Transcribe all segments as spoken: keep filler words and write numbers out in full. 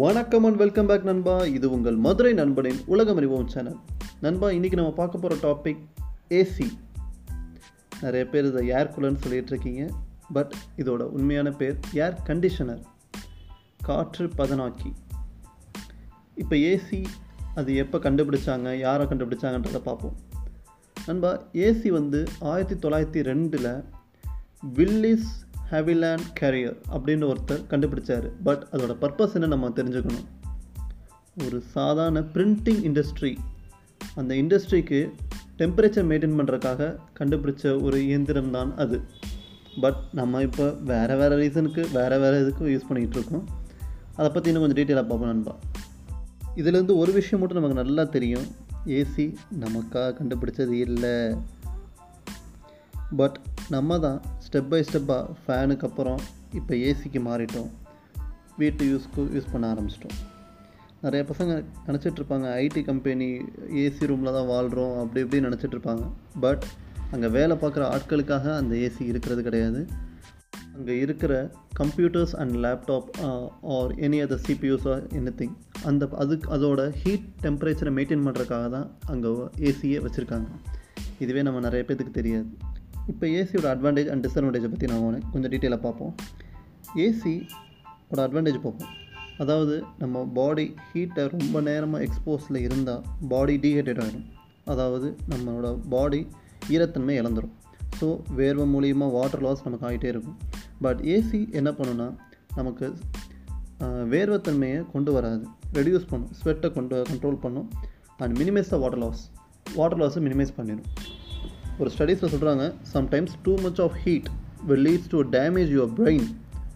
வணக்கம் and welcome back நண்பா. இது உங்கள் மதுரை நண்பனின் உலகம் அறிவோம் சேனல். நண்பா, இன்றைக்கி நம்ம பார்க்க போகிற டாபிக் ஏசி. நிறைய பேர் இதை ஏர் கூலர்னு சொல்லிகிட்ருக்கீங்க, பட் இதோட உண்மையான பேர் ஏர் கண்டிஷனர், காற்று பதனாக்கி. இப்போ ஏசி அது எப்போ கண்டுபிடிச்சாங்க, யாரை கண்டுபிடிச்சாங்கன்றதை பார்ப்போம். நண்பா, ஏசி வந்து ஆயிரத்தி தொள்ளாயிரத்தி ரெண்டில் வில்லிஸ் ஹவிலாண்ட் கேரியர் அப்படின்னு ஒருத்தர் கண்டுபிடிச்சார். பட் அதோட பர்பஸ் என்ன நம்ம தெரிஞ்சுக்கணும். ஒரு சாதாரண பிரிண்டிங் இண்டஸ்ட்ரி, அந்த இண்டஸ்ட்ரிக்கு டெம்பரேச்சர் மெயின்டைன் பண்ணுறதுக்காக கண்டுபிடிச்ச ஒரு இயந்திரம் தான் அது. பட் நம்ம இப்போ வேறு வேறு ரீசனுக்கு வேறு வேறு இதுக்கு யூஸ் பண்ணிகிட்ருக்கோம். அதை பற்றி இன்னும் கொஞ்சம் டீட்டெயிலாக பார்ப்போம் நண்பா. இதிலேருந்து ஒரு விஷயம் மட்டும் நமக்கு நல்லா தெரியும், ஏசி நமக்காக கண்டுபிடிச்சது இல்லை. பட் நம்ம தான் ஸ்டெப் பை ஸ்டெப்பாக ஃபேனுக்கு அப்புறம் இப்போ ஏசிக்கு மாறிட்டோம், வீட்டு யூஸ்க்கு யூஸ் பண்ண ஆரம்பிச்சிட்டோம். நிறைய பசங்க நினச்சிட்ருப்பாங்க ஐடி கம்பெனி ஏசி ரூமில் தான் வாழ்கிறோம் அப்படி இப்படி நினச்சிட்ருப்பாங்க. பட் அங்கே வேலை பார்க்குற ஆட்களுக்காக அந்த ஏசி இருக்கிறது கிடையாது. அங்கே இருக்கிற computers and laptop or any other CPUs or any thing, அந்த அதுக்கு அதோட ஹீட் டெம்பரேச்சரை மெயின்டைன் பண்ணுறதுக்காக தான் அங்கே ஏசியே வச்சுருக்காங்க. இதுவே நம்ம நிறைய பேருக்கு தெரியாது. இப்போ ஏசியோட அட்வான்டேஜ் அண்ட் டிஸ்அட்வான்டேஜை பற்றி நான் கொஞ்சம் டீட்டெயிலாக பார்ப்போம். ஏசியோட அட்வான்டேஜ் பார்ப்போம். அதாவது நம்ம பாடி ஹீட்டை ரொம்ப நேரமாக எக்ஸ்போஸில் இருந்தால் பாடி டீஹைட்ரேட் ஆகிடும். அதாவது நம்மளோட பாடி ஈரத்தன்மை இழந்துடும். ஸோ வேர்வை மூலிமா வாட்டர் லாஸ் நமக்கு ஆகிட்டே இருக்கும். பட் ஏசி என்ன பண்ணுன்னா நமக்கு வேர்வைத்தன்மையை கொண்டு வராது, ரெடியூஸ் பண்ணும், ஸ்வெட்டை கொண்டு கண்ட்ரோல் பண்ணும் and minimize the water loss water லாஸை மினிமைஸ் பண்ணிடும். ஒரு ஸ்டடீஸில் சொல்கிறாங்க, sometimes too much of heat will leads to damage your brain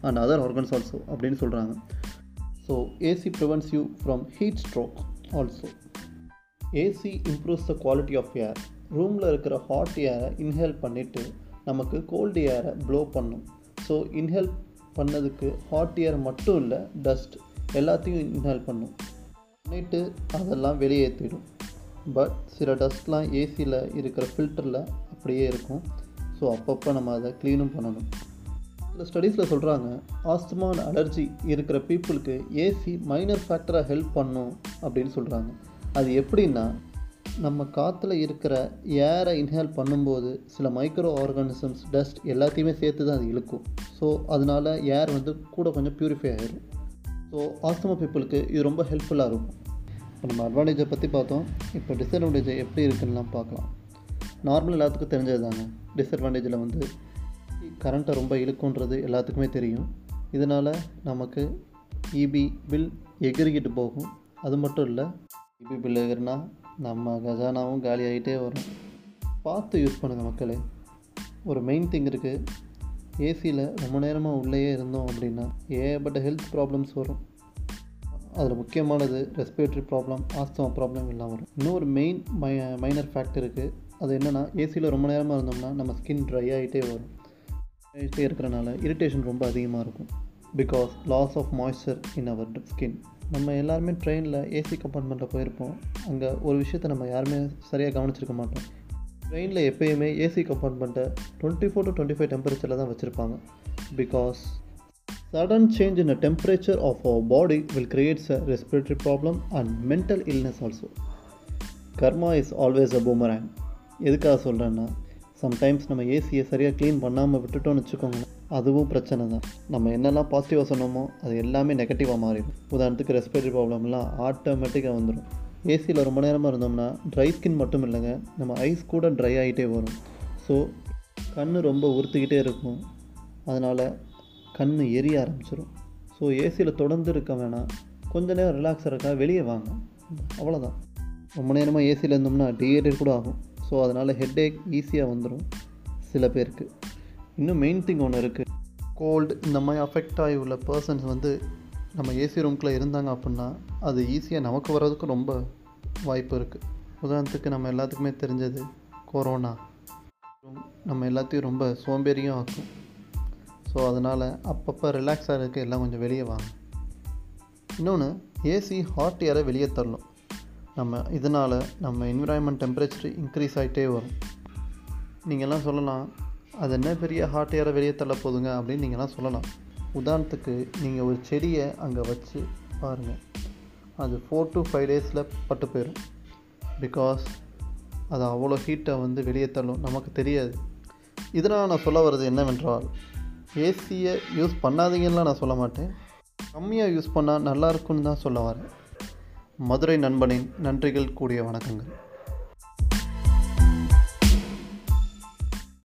and other organs also அப்படின்னு சொல்கிறாங்க. So AC prevents you from heat stroke also. AC improves the quality of air. ரூமில் இருக்கிற hot ஏரை inhale பண்ணிவிட்டு நமக்கு gold ஏரை blow பண்ணும். So inhale பண்ணதுக்கு ஹாட் ஏர் மட்டும் இல்லை, டஸ்ட் எல்லாத்தையும் இன்ஹேல் பண்ணும், பண்ணிவிட்டு அதெல்லாம் வெளியேற்றிடும். பட் சில டஸ்ட்லாம் ஏசியில் இருக்கிற ஃபில்டரில் அப்படியே இருக்கும். ஸோ அப்பப்போ நம்ம அதை க்ளீனும் பண்ணணும். சில ஸ்டடீஸில் சொல்கிறாங்க, ஆஸ்துமா அண்ட் அலர்ஜி இருக்கிற பீப்புளுக்கு ஏசி மைனர் ஃபேக்டராக ஹெல்ப் பண்ணும் அப்படின்னு சொல்கிறாங்க. அது எப்படின்னா, நம்ம காற்றுல இருக்கிற ஏரை இன்ஹேல் பண்ணும்போது சில மைக்ரோ ஆர்கானிசம்ஸ் டஸ்ட் எல்லாத்தையுமே சேர்த்து தான் அது இழுக்கும். ஸோ அதனால் ஏர் வந்து கூட கொஞ்சம் ப்யூரிஃபை ஆகிடும். ஸோ ஆஸ்துமா பீப்புளுக்கு இது ரொம்ப ஹெல்ப்ஃபுல்லாக இருக்கும். இப்போ நம்ம அட்வான்டேஜை பற்றி பார்த்தோம். இப்போ டிஸ்அட்வான்டேஜ் எப்படி இருக்குதுன்னா பார்க்கலாம். நார்மல் எல்லாத்துக்கும் தெரிஞ்சது தாங்க. டிஸ்அட்வான்டேஜில் வந்து கரண்ட்டை ரொம்ப இழுக்குன்றது எல்லாத்துக்குமே தெரியும். இதனால் நமக்கு இபி பில் எகிரிக்கிட்டு போகும். அது மட்டும் இல்லை, இபி பில் எகிரினா நம்ம கஜானாவும் காலி ஆகிட்டே வரும். பார்த்து யூஸ் பண்ணுங்கள் மக்களே. ஒரு மெயின் திங் இருக்குது, ஏசியில் ரொம்ப நேரமாக உள்ளேயே இருந்தோம் அப்படின்னா ஏகப்பட்ட ஹெல்த் ப்ராப்ளம்ஸ் வரும். அதில் முக்கியமானது ரெஸ்பிரேட்டரி ப்ராப்ளம், ஆஸ்துமா ப்ராப்ளம் எல்லாம் வரும். இன்னொரு மெயின் மை மைனர் ஃபேக்டர் இருக்குது. அது என்னென்னா, ஏசியில் ரொம்ப நேரமாக இருந்தோம்னா நம்ம ஸ்கின் ட்ரை ஆகிட்டே வரும். ஆகிட்டே இருக்கிறனால இரிட்டேஷன் ரொம்ப அதிகமாக இருக்கும். Because loss of moisture in our skin. நம்ம எல்லாருமே ட்ரெயினில் ஏசி கம்பார்ட்மெண்ட்டில் போயிருப்போம். அங்கே ஒரு விஷயத்தை நம்ம யாருமே சரியாக கவனிச்சிருக்க மாட்டோம். ட்ரெயினில் எப்போயுமே ஏசி கம்பார்ட்மெண்ட்டை twenty four to twenty five டெம்பரேச்சரில் தான் வச்சுருப்பாங்க. Because sudden change in the temperature of our body will create a respiratory problem and mental illness also. Karma is always a boomerang. எதுக்காக சொல்கிறேன்னா, சம்டைம்ஸ் நம்ம ஏசியை சரியாக க்ளீன் பண்ணாமல் விட்டுட்டோம்னு வச்சுக்கோங்க, அதுவும் பிரச்சனை தான். நம்ம என்னெல்லாம் பாசிட்டிவாக சொன்னோமோ அது எல்லாமே நெகட்டிவாக மாறிடும். உதாரணத்துக்கு ரெஸ்பிரேட்டரி ப்ராப்ளம்லாம் ஆட்டோமேட்டிக்காக வந்துடும். ஏசியில் ரொம்ப நேரமாக இருந்தோம்னா ட்ரை ஸ்கின் மட்டும் இல்லைங்க, நம்ம ஐஸ் கூட ட்ரை ஆகிட்டே வரும். ஸோ கண் ரொம்ப உறுத்திக்கிட்டே இருக்கும், அதனால் கண் எரிய ஆரம்பிச்சிடும். ஸோ ஏசியில் தொடர்ந்து இருக்க வேணாம், கொஞ்சம் நேரம் ரிலாக்ஸாக இருக்கா வெளியே வாங்க, அவ்வளோதான். ரொம்ப நேரமாக ஏசியில் இருந்தோம்னா டீஹைட்ரேட் கூட ஆகும். ஸோ அதனால் ஹெட்டேக் ஈஸியாக வந்துடும் சில பேருக்கு. இன்னும் மெயின் திங் ஒன்று இருக்குது, கோல்டு. இந்த மாதிரி அஃபெக்ட் ஆகி உள்ள பர்சன்ஸ் வந்து நம்ம ஏசி ரூம்குள்ளே இருந்தாங்க அப்படின்னா அது ஈஸியாக நமக்கு வர்றதுக்கு ரொம்ப வாய்ப்பு இருக்குது. உதாரணத்துக்கு நம்ம எல்லாத்துக்குமே தெரிஞ்சது கொரோனா நம்ம எல்லாத்தையும் ரொம்ப சோம்பேறியும் ஆக்கும். ஸோ அதனால் அப்பப்போ ரிலாக்ஸாக இருக்க எல்லாம் கொஞ்சம் வெளியே வாங்க. இன்னொன்று, ஏசி ஹாட் ஏரை வெளியே தரலாம். நம்ம இதனால் நம்ம என்விரான்மெண்ட் டெம்பரேச்சர் இன்க்ரீஸ் ஆகிட்டே வரும். நீங்கள்லாம் சொல்லலாம், அது என்ன பெரிய ஹாட் ஏரை வெளியே தள்ள போதுங்க அப்படின்னு நீங்கள்லாம் சொல்லலாம். உதாரணத்துக்கு நீங்கள் ஒரு செடியை அங்கே வச்சு பாருங்கள், அது ஃபோர் டு ஃபைவ் டேஸில் பட்டு போயிடும். பிகாஸ் அது அவ்வளோ ஹீட்டை வந்து வெளியே தள்ளும், நமக்கு தெரியாது. இதனால் நான் சொல்ல வர்றது என்னவென்றால், ஏசியை யூஸ் பண்ணாதீங்கலாம் நான் சொல்ல மாட்டேன், கம்மியாக யூஸ் பண்ணால் நல்லாயிருக்குன்னு தான் சொல்ல வரேன். மதுரை நண்பனின் நன்றிகள் கூடிய வணக்கங்கள்.